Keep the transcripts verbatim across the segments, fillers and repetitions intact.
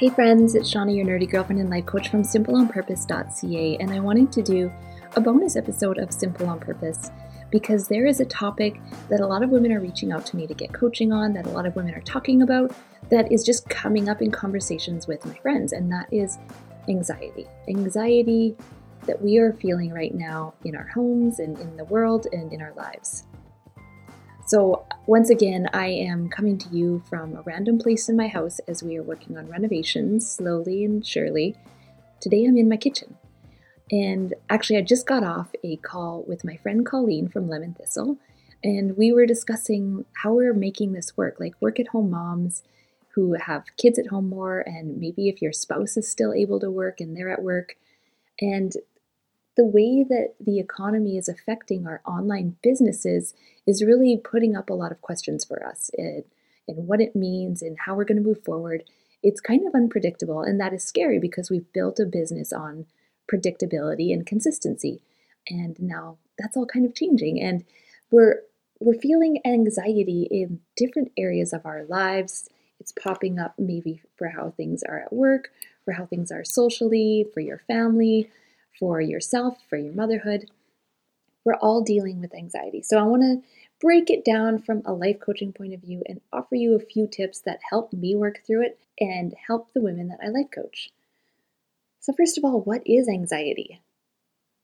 Hey friends, it's Shawna, your nerdy girlfriend and life coach from simple on purpose dot c a, and I wanted to do a bonus episode of Simple on Purpose because there is a topic that a lot of women are reaching out to me to get coaching on, that a lot of women are talking about, that is just coming up in conversations with my friends, and that is anxiety. Anxiety that we are feeling right now in our homes and in the world and in our lives. So once again, I am coming to you from a random place in my house as we are working on renovations slowly and surely. Today I'm in my kitchen. And actually I just got off a call with my friend Colleen from Lemon Thistle, and we were discussing how we're making this work, like work at home moms who have kids at home more, and maybe if your spouse is still able to work and they're at work, and the way that the economy is affecting our online businesses is really putting up a lot of questions for us and what it means and how we're going to move forward. It's kind of unpredictable, and that is scary because we've built a business on predictability and consistency, and now that's all kind of changing, and we're we're feeling anxiety in different areas of our lives. It's popping up maybe for how things are at work, for how things are socially, for your family, for yourself, for your motherhood. We're all dealing with anxiety. So I want to break it down from a life coaching point of view and offer you a few tips that help me work through it and help the women that I life coach. So first of all, what is anxiety?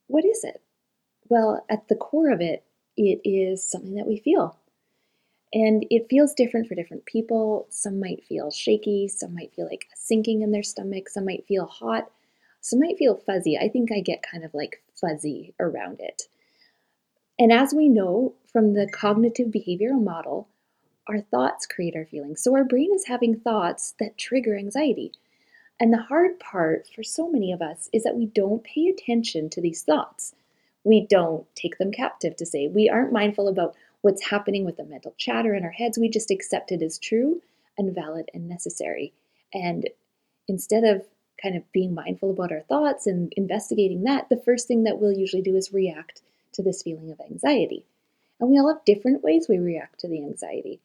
What is it? Well, at the core of it, it is something that we feel. And it feels different for different people. Some might feel shaky. Some might feel like sinking in their stomach. Some might feel hot. Some might feel fuzzy. I think I get kind of like fuzzy around it. And as we know from the cognitive behavioral model, our thoughts create our feelings. So our brain is having thoughts that trigger anxiety. And the hard part for so many of us is that we don't pay attention to these thoughts. We don't take them captive to say. We aren't mindful about what's happening with the mental chatter in our heads. We just accept it as true and valid and necessary. And instead of kind of being mindful about our thoughts and investigating that, the first thing that we'll usually do is react to this feeling of anxiety. And we all have different ways we react to the anxiety.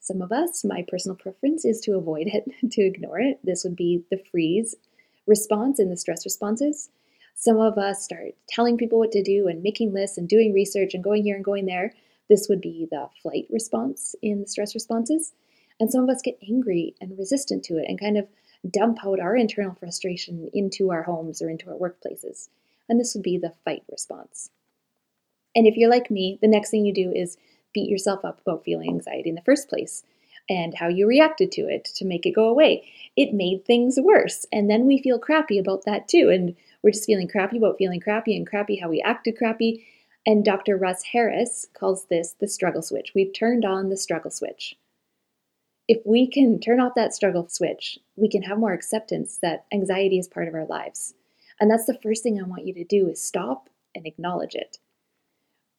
Some of us, my personal preference is to avoid it, to ignore it. This would be the freeze response and the stress responses. Some of us start telling people what to do and making lists and doing research and going here and going there. This would be the flight response in the stress responses. And some of us get angry and resistant to it and kind of dump out our internal frustration into our homes or into our workplaces. And this would be the fight response. And if you're like me, the next thing you do is beat yourself up about feeling anxiety in the first place and how you reacted to it to make it go away. It made things worse. And then we feel crappy about that too. And we're just feeling crappy about feeling crappy and crappy how we acted crappy. And Doctor Russ Harris calls this the struggle switch. We've turned on the struggle switch. If we can turn off that struggle switch, we can have more acceptance that anxiety is part of our lives. And that's the first thing I want you to do is stop and acknowledge it.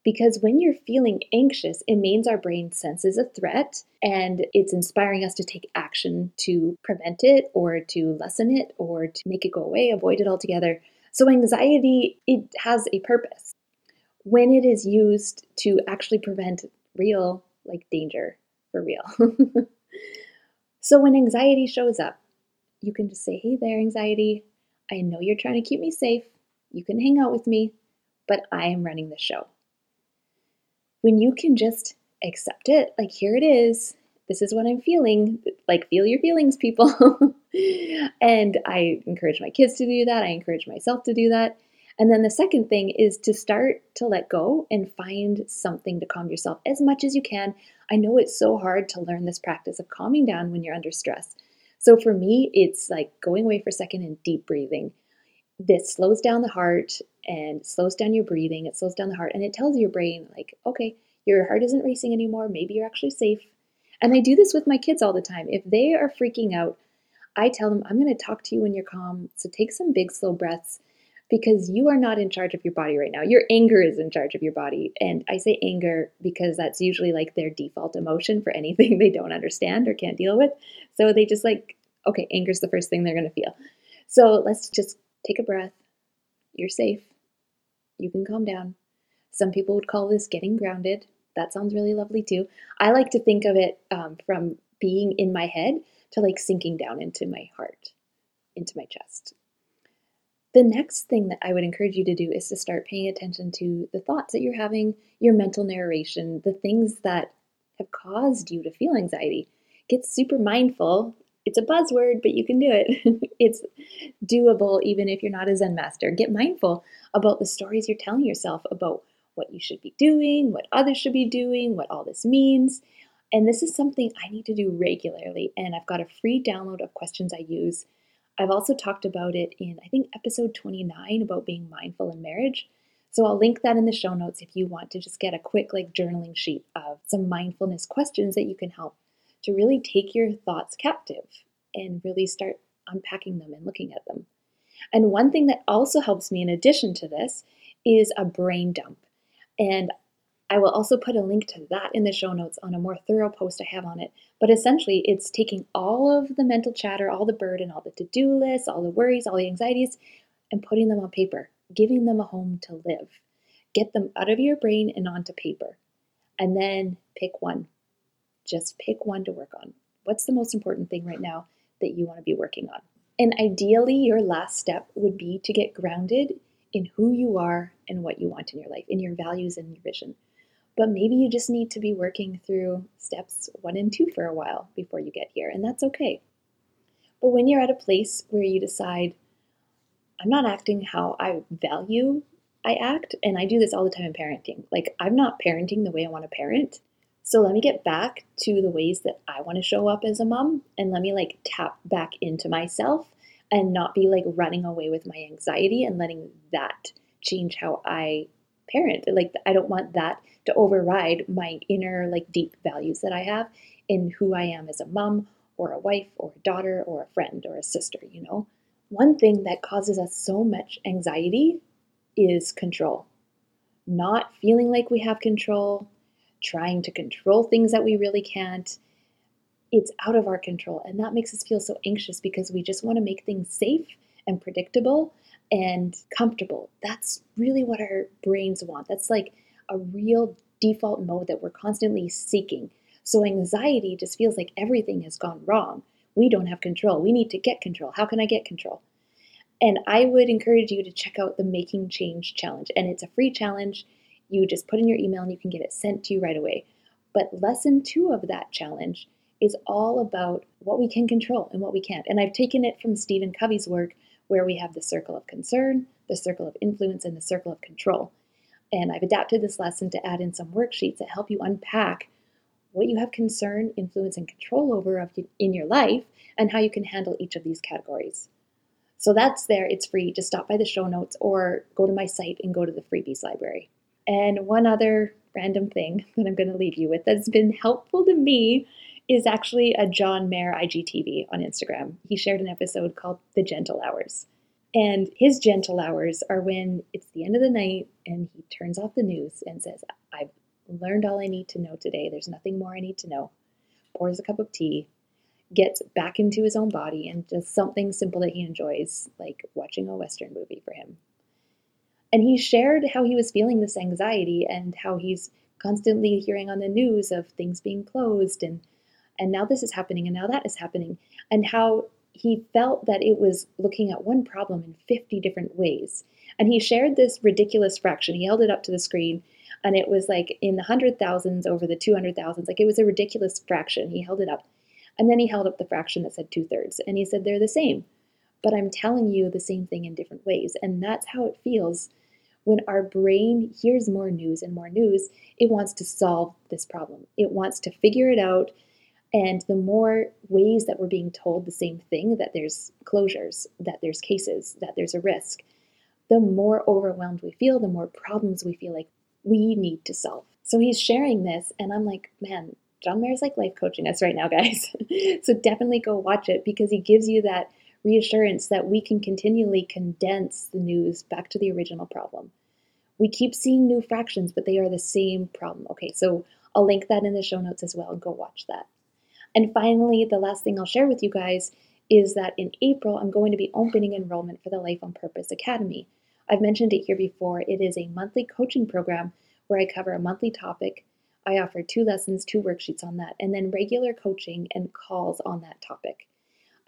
Because when you're feeling anxious, it means our brain senses a threat and it's inspiring us to take action to prevent it or to lessen it or to make it go away, avoid it altogether. So anxiety, it has a purpose when it is used to actually prevent real, like danger for real. So when anxiety shows up, you can just say, hey there, anxiety, I know you're trying to keep me safe. You can hang out with me, but I am running the show. When you can just accept it, like here it is, this is what I'm feeling, like feel your feelings, people. And I encourage my kids to do that. I encourage myself to do that. And then the second thing is to start to let go and find something to calm yourself as much as you can. I know it's so hard to learn this practice of calming down when you're under stress. So for me, it's like going away for a second and deep breathing. This slows down the heart and slows down your breathing. It slows down the heart and it tells your brain like, okay, your heart isn't racing anymore. Maybe you're actually safe. And I do this with my kids all the time. If they are freaking out, I tell them, I'm going to talk to you when you're calm. So take some big, slow breaths because you are not in charge of your body right now. Your anger is in charge of your body. And I say anger because that's usually like their default emotion for anything they don't understand or can't deal with. So they just like, okay, anger is the first thing they're going to feel. So let's just take a breath. You're safe. You can calm down. Some people would call this getting grounded. That sounds really lovely too. I like to think of it um, from being in my head to like sinking down into my heart. into my chest. The next thing that I would encourage you to do is to start paying attention to the thoughts that you're having, your mental narration, the things that have caused you to feel anxiety. Get super mindful. It's a buzzword, but you can do it. It's doable even if you're not a Zen master. Get mindful about the stories you're telling yourself about what you should be doing, what others should be doing, what all this means. And this is something I need to do regularly. And I've got a free download of questions I use. I've also talked about it in, I think, episode twenty-nine about being mindful in marriage. So I'll link that in the show notes if you want to just get a quick like journaling sheet of some mindfulness questions that you can help to really take your thoughts captive and really start unpacking them and looking at them. And one thing that also helps me in addition to this is a brain dump. And I will also put a link to that in the show notes on a more thorough post I have on it. But essentially, it's taking all of the mental chatter, all the burden, all the to-do lists, all the worries, all the anxieties, and putting them on paper, giving them a home to live. Get them out of your brain and onto paper. And then pick one. Just pick one to work on. What's the most important thing right now that you want to be working on? And ideally, your last step would be to get grounded in who you are and what you want in your life, in your values and your vision. But maybe you just need to be working through steps one and two for a while before you get here, and that's okay. But when you're at a place where you decide, I'm not acting how I value I act, and I do this all the time in parenting. Like, I'm not parenting the way I want to parent, so let me get back to the ways that I want to show up as a mom, and let me like tap back into myself and not be like running away with my anxiety and letting that change how I parent. Like, I don't want that to override my inner like deep values that I have in who I am as a mom or a wife or a daughter or a friend or a sister, you know. One thing that causes us so much anxiety is control. Not feeling like we have control, trying to control things that we really can't. It's out of our control, and that makes us feel so anxious because we just want to make things safe and predictable and comfortable. That's really what our brains want. That's like a real default mode that we're constantly seeking. So anxiety just feels like everything has gone wrong. We don't have control. We need to get control. How can I get control? And I would encourage you to check out the Making Change Challenge. And it's a free challenge. You just put in your email and you can get it sent to you right away. But lesson two of that challenge is all about what we can control and what we can't. And I've taken it from Stephen Covey's work, where we have the circle of concern, the circle of influence, and the circle of control. And I've adapted this lesson to add in some worksheets that help you unpack what you have concern, influence, and control over in your life and how you can handle each of these categories. So that's there. It's free. Just stop by the show notes or go to my site and go to the freebies library. And one other random thing that I'm going to leave you with that's been helpful to me is actually a John Mayer I G T V on Instagram. He shared an episode called The Gentle Hours. And his gentle hours are when it's the end of the night and he turns off the news and says, I've learned all I need to know today. There's nothing more I need to know. Pours a cup of tea, gets back into his own body and does something simple that he enjoys, like watching a Western movie for him. And he shared how he was feeling this anxiety and how he's constantly hearing on the news of things being closed and And now this is happening, and now that is happening, and how he felt that it was looking at one problem in fifty different ways. And he shared this ridiculous fraction. He held it up to the screen, and it was like in the hundred thousands over the two hundred thousands. Like, it was a ridiculous fraction. He held it up, and then he held up the fraction that said two thirds, and he said, they're the same, but I'm telling you the same thing in different ways. And that's how it feels when our brain hears more news and more news. It wants to solve this problem. It wants to figure it out. And the more ways that we're being told the same thing, that there's closures, that there's cases, that there's a risk, the more overwhelmed we feel, the more problems we feel like we need to solve. So he's sharing this, and I'm like, man, John Mayer's like life coaching us right now, guys. So definitely go watch it, because he gives you that reassurance that we can continually condense the news back to the original problem. We keep seeing new fractions, but they are the same problem. Okay, so I'll link that in the show notes as well, and go watch that. And finally, the last thing I'll share with you guys is that in April, I'm going to be opening enrollment for the Life on Purpose Academy. I've mentioned it here before. It is a monthly coaching program where I cover a monthly topic. I offer two lessons, two worksheets on that, and then regular coaching and calls on that topic.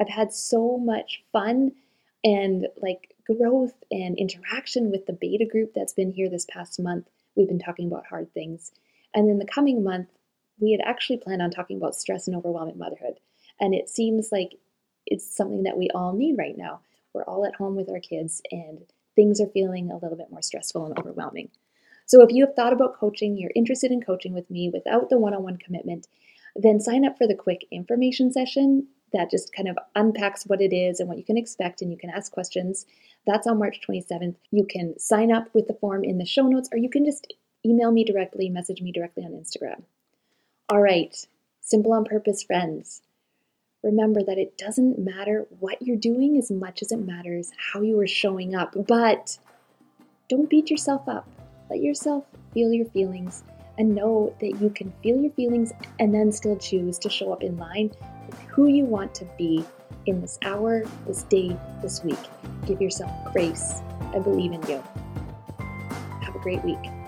I've had so much fun and like growth and interaction with the beta group that's been here this past month. We've been talking about hard things. And in the coming month, we had actually planned on talking about stress and overwhelm in motherhood. And it seems like it's something that we all need right now. We're all at home with our kids and things are feeling a little bit more stressful and overwhelming. So if you have thought about coaching, you're interested in coaching with me without the one-on-one commitment, then sign up for the quick information session that just kind of unpacks what it is and what you can expect, and you can ask questions. That's on March twenty-seventh. You can sign up with the form in the show notes, or you can just email me directly, message me directly on Instagram. All right, Simple on Purpose friends, remember that it doesn't matter what you're doing as much as it matters how you are showing up. But don't beat yourself up. Let yourself feel your feelings and know that you can feel your feelings and then still choose to show up in line with who you want to be in this hour, this day, this week. Give yourself grace. I believe in you. Have a great week.